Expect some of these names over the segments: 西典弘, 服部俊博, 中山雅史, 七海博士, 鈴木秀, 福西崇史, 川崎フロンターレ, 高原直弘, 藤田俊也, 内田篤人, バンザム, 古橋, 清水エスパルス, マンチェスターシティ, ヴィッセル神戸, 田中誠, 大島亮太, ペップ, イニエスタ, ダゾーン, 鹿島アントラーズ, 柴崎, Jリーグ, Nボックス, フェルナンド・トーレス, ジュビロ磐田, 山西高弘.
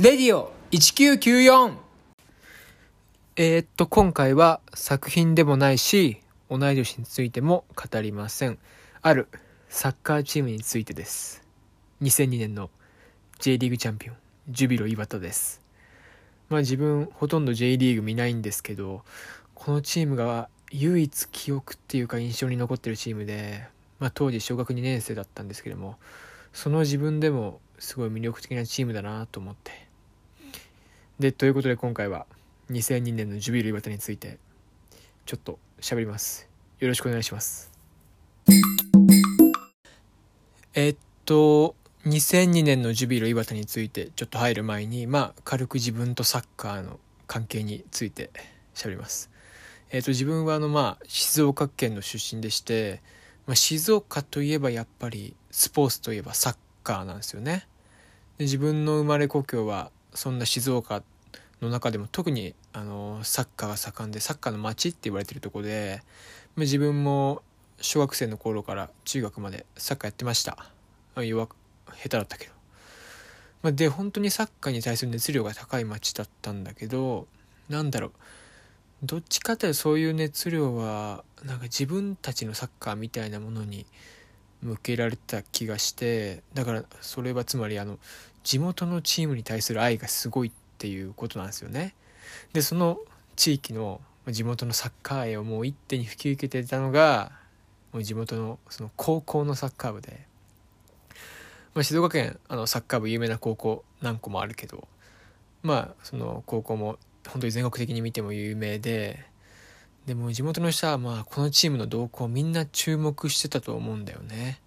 レディオ1994。今回は作品でもないし同い年についても語りません。あるサッカーチームについてです。2002年の J リーグチャンピオンジュビロ磐田です。自分ほとんど J リーグ見ないんですけど、このチームが唯一記憶っていうか印象に残ってるチームで、当時小学2年生だったんですけども、その自分でもすごい魅力的なチームだなと思って、でということで今回は2002年のジュビロ磐田についてちょっと喋ります。よろしくお願いします。2002年のジュビロ磐田についてちょっと入る前に、軽く自分とサッカーの関係について喋ります。自分は静岡県の出身でして、静岡といえばやっぱりスポーツといえばサッカーなんですよね。で自分の生まれ故郷はそんな静岡の中でも特にサッカーが盛んで、サッカーの街って言われてるところで、自分も小学生の頃から中学までサッカーやってました。下手だったけど、で本当にサッカーに対する熱量が高い街だったんだけど、どっちかというとそういう熱量は自分たちのサッカーみたいなものに向けられた気がして、だからそれはつまり地元のチームに対する愛がすごいっていうことなんですよね。でその地域の地元のサッカー愛をもう一手に引き受けてたのが地元のその高校のサッカー部で、静岡県サッカー部有名な高校何個もあるけど、その高校も本当に全国的に見ても有名で、でも地元の人はこのチームの動向みんな注目してたと思うんだよね。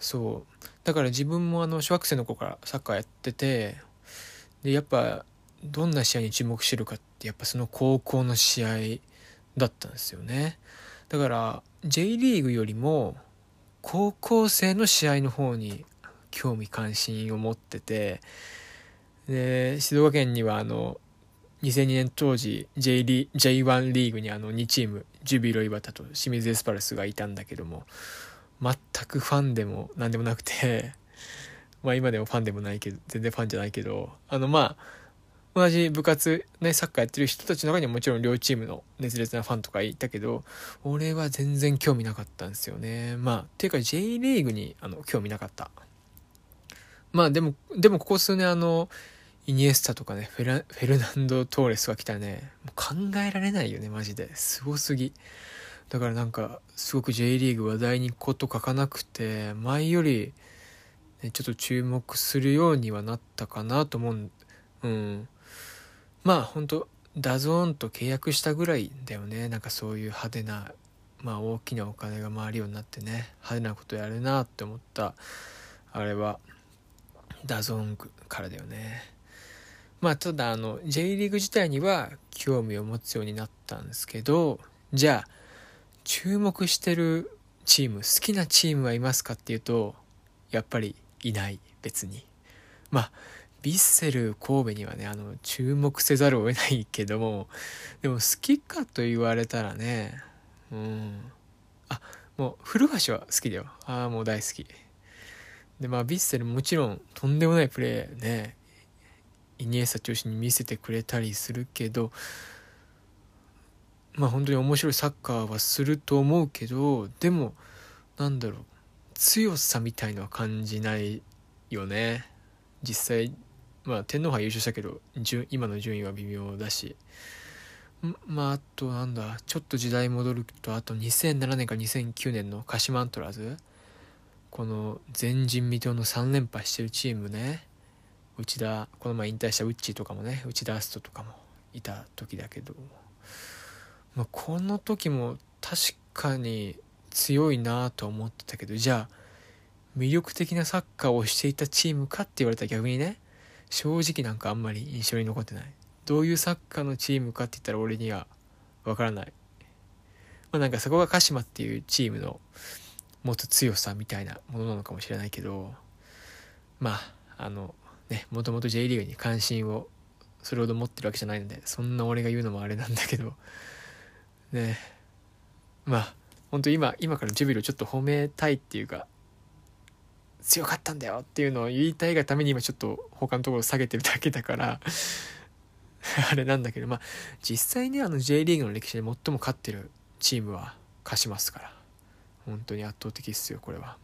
そうだから自分も小学生の頃からサッカーやってて、でやっぱどんな試合に注目してるかってやっぱその高校の試合だったんですよね。だから J リーグよりも高校生の試合の方に興味関心を持ってて、で静岡県には2002年当時 J1 リーグに2チームジュビロ磐田と清水エスパルスがいたんだけども、全くファンでも何でもなくて、今でもファンでもないけど全然ファンじゃないけど、同じ部活、サッカーやってる人たちの中にはもちろん両チームの熱烈なファンとかいたけど、俺は全然興味なかったんですよね。っていうか J リーグに興味なかった。でもここ数年イニエスタとかフェルナンド・トーレスが来たらもう考えられないよね、マジですごすぎ。だからすごく J リーグ話題にこと書かなくて、前より、ちょっと注目するようにはなったかなと思う。本当ダゾーンと契約したぐらいだよね。そういう派手な、大きなお金が回るようになってね、派手なことやるなって思ったあれはダゾーンからだよね。ただJ リーグ自体には興味を持つようになったんですけど、じゃあ注目してるチーム、好きなチームはいますかっていうとやっぱりいない。別にヴィッセル神戸には注目せざるを得ないけども、でも好きかと言われたらもう古橋は好きだよ。もう大好きで、ヴィッセルもちろんとんでもないプレーイニエスタ中心に見せてくれたりするけど、本当に面白いサッカーはすると思うけど、でも強さみたいのは感じないよね。実際天皇杯優勝したけど今の順位は微妙だし、あとちょっと時代戻ると、あと2007年から2009年の鹿島アントラーズ、この前人未到の3連覇してるチームね、内田、この前引退したウッチーとかもね、内田篤人とかもいた時だけど、この時も確かに強いなと思ってたけど、じゃあ魅力的なサッカーをしていたチームかって言われたら逆にね、正直あんまり印象に残ってない。どういうサッカーのチームかって言ったら俺には分からない。そこが鹿島っていうチームの持つ強さみたいなものなのかもしれないけど、もともと J リーグに関心をそれほど持ってるわけじゃないので、そんな俺が言うのもあれなんだけどね。本当今からジュビロちょっと褒めたいっていうか、強かったんだよっていうのを言いたいがために今ちょっと他のところ下げてるだけだからあれなんだけど、まあ実際ね、J リーグの歴史で最も勝ってるチームは勝ちますから、本当に圧倒的っすよこれは。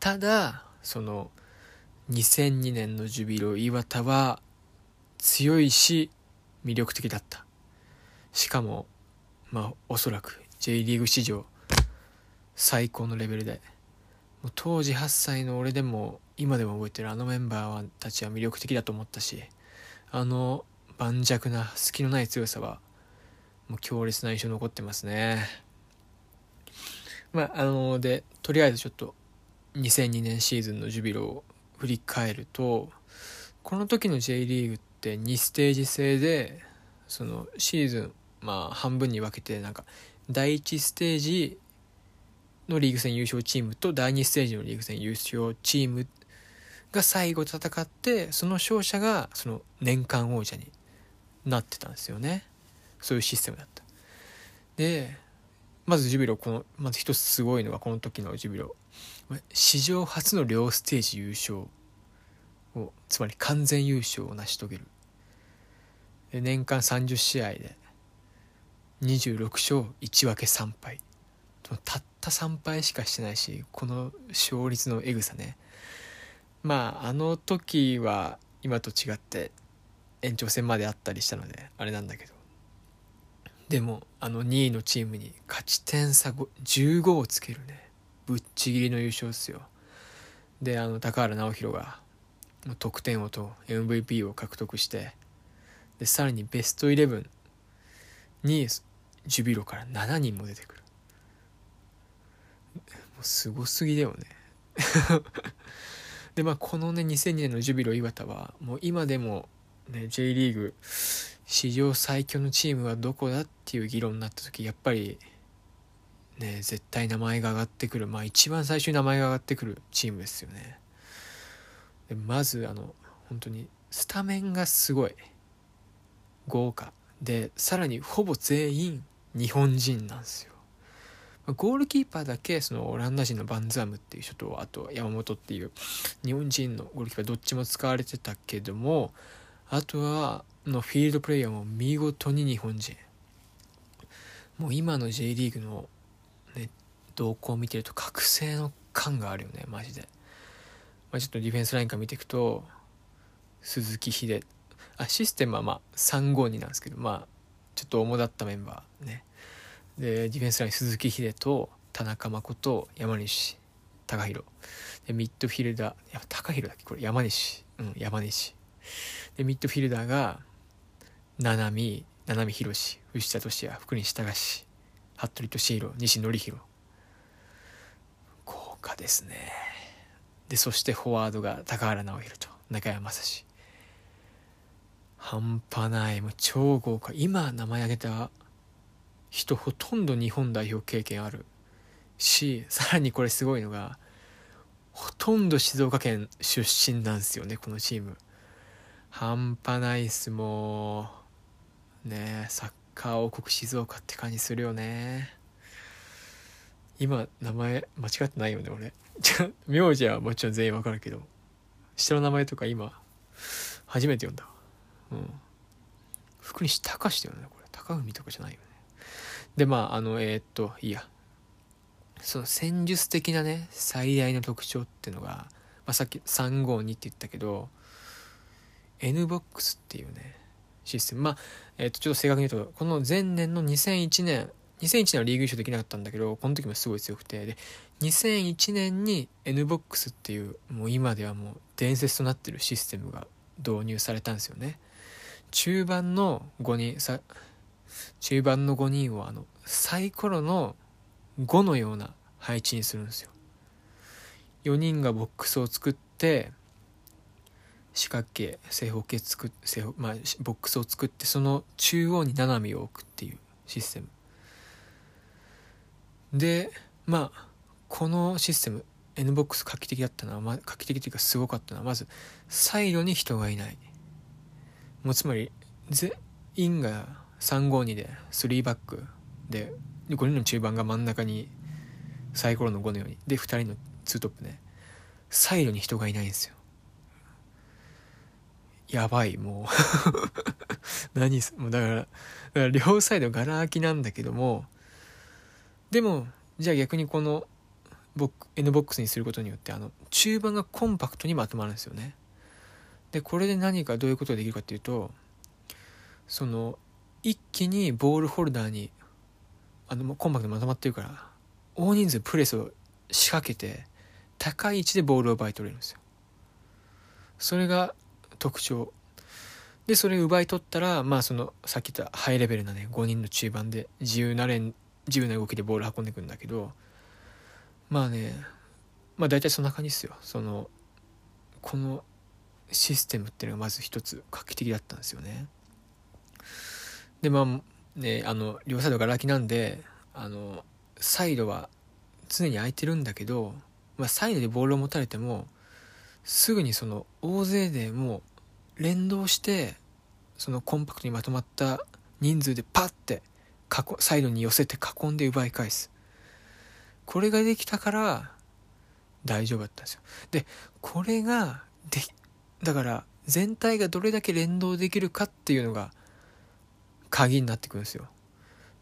ただその2002年のジュビロ磐田は強いし魅力的だった。しかもまあおそらく J リーグ史上最高のレベルで、もう当時8歳の俺でも今でも覚えてるメンバーたちは魅力的だと思ったし、盤石な隙のない強さはもう強烈な印象残ってますね。まあでとりあえずちょっと2002年シーズンのジュビロを振り返ると、この時の J リーグって2ステージ制で、そのシーズンまあ半分に分けて、なんか第1ステージのリーグ戦優勝チームと第2ステージのリーグ戦優勝チームが最後戦って、その勝者がその年間王者になってたんですよね。そういうシステムだった。でまずジュビロ、まず一つすごいのがこの時のジュビロ、史上初の両ステージ優勝を、つまり完全優勝を成し遂げる。で年間30試合で26勝1分け3敗、たった3敗しかしてないし、この勝率のエグさね。まあ時は今と違って延長戦まであったりしたのであれなんだけど、でも2位のチームに勝ち点差15をつけるね、ぶっちぎりの優勝っすよ。で高原直弘が得点王と MVP を獲得して、でさらにベスト11にジュビロから7人も出てくる。もうすごすぎだよねでまあこのね2002年のジュビロ磐田はもう今でも、ね、J リーグ史上最強のチームはどこだっていう議論になった時、やっぱりね絶対名前が上がってくる、まあ一番最初に名前が上がってくるチームですよね。でまず本当にスタメンがすごい豪華で、さらにほぼ全員日本人なんですよ。ゴールキーパーだけそのオランダ人のバンザムっていう人と、あと山本っていう日本人のゴールキーパー、どっちも使われてたけども、あとはのフィールドプレイヤーも見事に日本人。もう今の J リーグの、ね、動向を見てると覚醒の感があるよねマジで。まあ、ちょっとディフェンスラインから見ていくと鈴木秀、システムはまあ 3-5-2 なんですけど、まあちょっと主だったメンバーね。でディフェンスライン鈴木秀と田中誠と山西高弘で、ミッドフィルダー高弘だっけこれ、山西でミッドフィルダーが七海博士、藤田俊也、福西崇史、服部俊博、西典弘、豪華ですね。でそしてフォワードが高原直弘と中山雅史、半端ないもう超豪華。今名前挙げた人ほとんど日本代表経験あるし、さらにこれすごいのがほとんど静岡県出身なんですよねこのチーム。半端ないっす。もうねえサッカー王国静岡って感じするよね。今名前間違ってないよね俺名字はもちろん全員わかるけど、下の名前とか今初めて読んだ。福西崇史だよねこれ、高文とかじゃないよね。でまあその戦術的なね最大の特徴っていうのが、まあ、さっき 3-5-2 って言ったけど N ボックスっていうねシステム、まあちょっと正確に言うとこの前年の2001年はリーグ優勝できなかったんだけど、この時もすごい強くて、で2001年に N ボックスっていうもう今ではもう伝説となってるシステムが導入されたんですよね。中盤の5人をサイコロの5のような配置にするんですよ。4人がボックスを作って四角形正方形ボックスを作って、その中央に七海を置くっていうシステムで、まあこのシステム N ボックス画期的だったのは、画期的というかすごかったのは、まずサイドに人がいない、もうつまり全員が352で3バックで、5人の中盤が真ん中にサイコロの5のようにで、2人の2トップね、サイドに人がいないんですよ。やばい、もう何す、もうだから両サイドガラ空きなんだけども、でもじゃあ逆にこのN ボックスにすることによって、中盤がコンパクトにまとまるんですよね。でこれで何かどういうことができるかっていうと、その一気にボールホルダーにコンパクトにまとまってるから、大人数プレスを仕掛けて高い位置でボールを奪い取れるんですよ。それが特徴で、それを奪い取ったら、まあそのさっき言ったハイレベルなね、5人の中盤で自由な動きでボール運んでくるんだけど、まあね、まあ大体そんな感じですよ。このシステムっていうのがまず一つ画期的だったんですよね。でまあね、両サイドが空きなんで、サイドは常に空いてるんだけど、まあ、サイドでボールを持たれてもすぐにその大勢でもう連動して、そのコンパクトにまとまった人数でパッてサイドに寄せて囲んで奪い返す。これができたから大丈夫だったんですよ。でこれがだから全体がどれだけ連動できるかっていうのが鍵になってくるんですよ。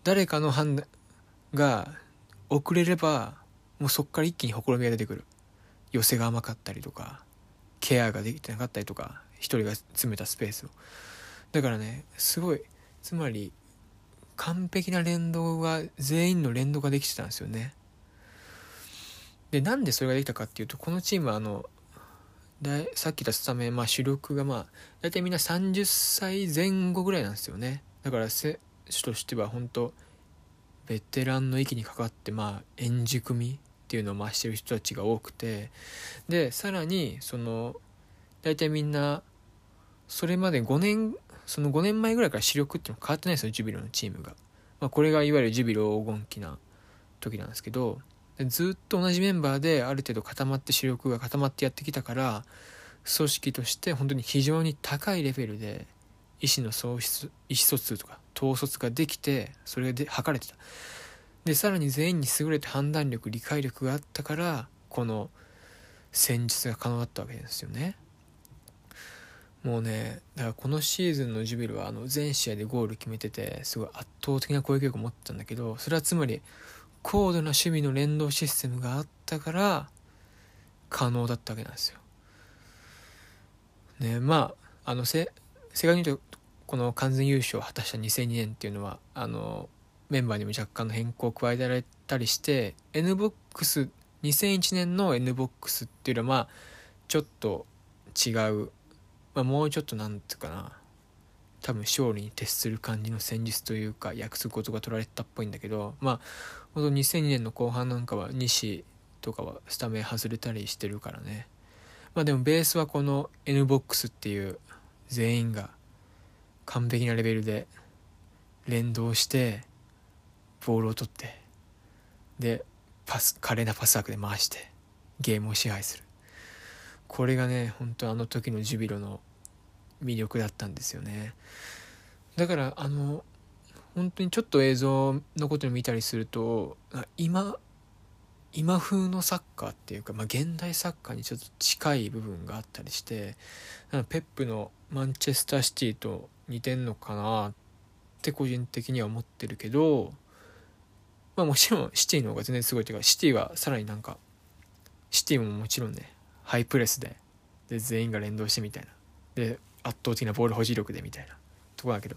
誰かの判断が遅れれば、もうそこから一気にほころびが出てくる。寄せが甘かったりとか、ケアができてなかったりとか、一人が詰めたスペースを。だからね、すごい、つまり完璧な連動が、全員の連動ができてたんですよね。でなんでそれができたかっていうと、このチームはさっき言ったスタメン、まあ、主力がまあ大体みんな30歳前後ぐらいなんですよね。だから選手としては本当ベテランの域にかかって、まあ円熟味っていうのを増してる人たちが多くて、でさらに大体みんなそれまで5年前ぐらいから主力っていうのは変わってないんですよ、ジュビロのチームが。まあ、これがいわゆるジュビロ黄金期な時なんですけど、ずっと同じメンバーである程度固まって、主力が固まってやってきたから、組織として本当に非常に高いレベルで意思疎通とか統率ができて、それが測れてた。でさらに全員に優れた判断力、理解力があったから、この戦術が可能だったわけですよね。もうね、だからこのシーズンのジュビルは全試合でゴール決めてて、すごい圧倒的な攻撃力を持ってたんだけど、それはつまり高度な守備の連動システムがあったから可能だったわけなんですよ。ね、まあ正確に言うと、この完全優勝を果たした2002年っていうのはメンバーにも若干の変更を加えられたりして、 N ボックス2001年の N ボックスっていうのはまあちょっと違う、まあ、もうちょっとなんていうかな、多分勝利に徹する感じの戦術というか約束事が取られたっぽいんだけど、まあほんと2002年の後半なんかは西とかはスタメン外れたりしてるからね。まあでもベースはこの N ボックスっていう全員が完璧なレベルで連動してボールを取って、で華麗なパスワークで回してゲームを支配する。これがね、本当時のジュビロの魅力だったんですよね。だから本当にちょっと映像のことを見たりすると、今風のサッカーっていうか、まあ、現代サッカーにちょっと近い部分があったりして、ペップのマンチェスターシティと似てんのかなって個人的には思ってるけど、まあ、もちろんシティの方が全然すごいというか、シティはさらになんかシティももちろんね、ハイプレスで全員が連動してみたいな、で圧倒的なボール保持力でみたいなところだけど、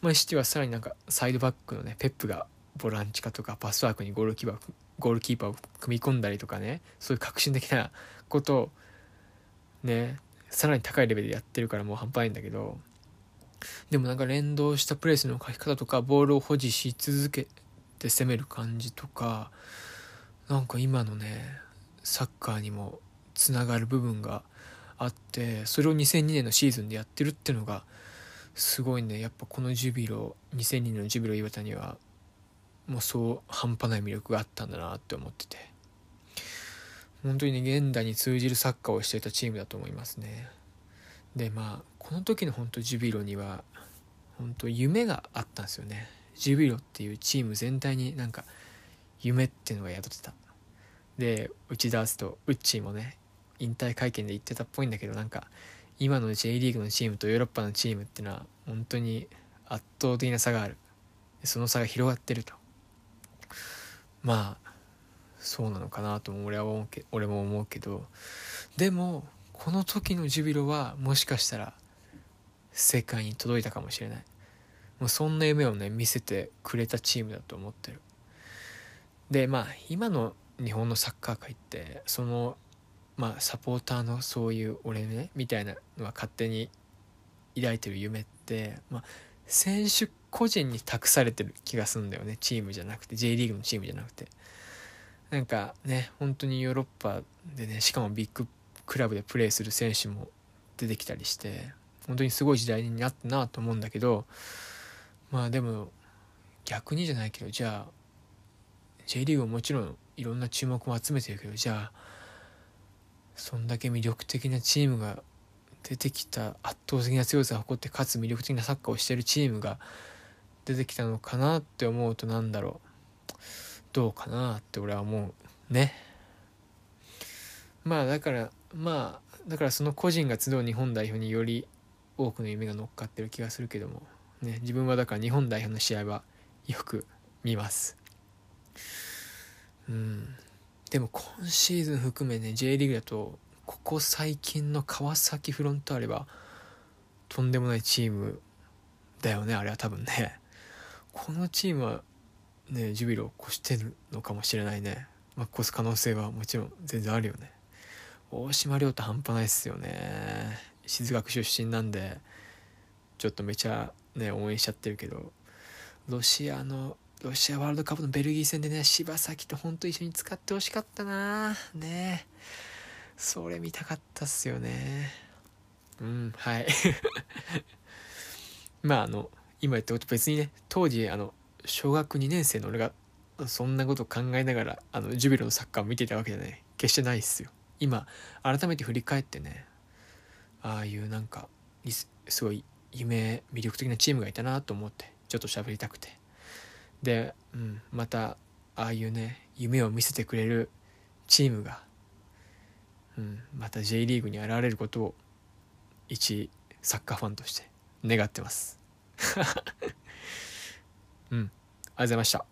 まあ、シティはさらになんかサイドバックのね、ペップがボランチ化とかパスワークにゴールキーパーを組み込んだりとかね、そういう革新的なことをね、さらに高いレベルでやってるからもう半端ないんだけど、でもなんか連動したプレスの書き方とか、ボールを保持し続けて攻める感じとか、なんか今のねサッカーにもつながる部分があって、それを2002年のシーズンでやってるっていうのがすごいね。やっぱこの2002年のジュビロ磐田にはもうそう半端ない魅力があったんだなって思ってて、本当にね、現代に通じるサッカーをしていたチームだと思いますね。でまあこの時の本当ジュビロには本当夢があったんですよね。ジュビロっていうチーム全体になんか夢っていうのが宿ってた。で内田篤人、ウッチーもね、引退会見で言ってたっぽいんだけど、なんか今の J リーグのチームとヨーロッパのチームってのは本当に圧倒的な差がある、その差が広がってると。まあそうなのかなと俺も思うけど、でもこの時のジュビロはもしかしたら世界に届いたかもしれない。もうそんな夢をね見せてくれたチームだと思ってる。でまあ今の日本のサッカー界ってそのまあサポーターのそういう俺ねみたいなのは勝手に抱いてる夢って、まあ、選手個人に託されてる気がするんだよね。チームじゃなくて J リーグのチームじゃなくて、なんかね本当にヨーロッパでね、しかもビッグクラブでプレーする選手も出てきたりして本当にすごい時代になったなと思うんだけど、まあでも逆にじゃないけど、じゃあ J リーグはもちろんいろんな注目を集めてるけど、じゃあそんだけ魅力的なチームが出てきた、圧倒的な強さを誇ってかつ魅力的なサッカーをしているチームが出てきたのかなって思うと、なんだろう、どうかなって俺は思うね。まあだからその個人が集う日本代表により多くの夢が乗っかってる気がするけどもね、自分はだから日本代表の試合はよく見ます。でも今シーズン含めね J リーグだとここ最近の川崎フロンターレはとんでもないチームだよね。あれは多分ねこのチームはねジュビロを越してるのかもしれないね。まあ、越す可能性はもちろん全然あるよね。大島亮太半端ないっすよね。静学出身なんでちょっとめちゃね応援しちゃってるけど、ロシアワールドカップのベルギー戦でね柴崎と本当一緒に使ってほしかったなね。それ見たかったっすよね。はいまあ今言ったこと別にね、当時小学2年生の俺がそんなこと考えながらジュビロのサッカーを見てたわけじゃない、決してないっすよ。今改めて振り返ってね、ああいうなんかすごい夢魅力的なチームがいたなと思ってちょっと喋りたくて、で、またああいうね夢を見せてくれるチームが、また J リーグに現れることを一サッカーファンとして願ってます。ありがとうございました。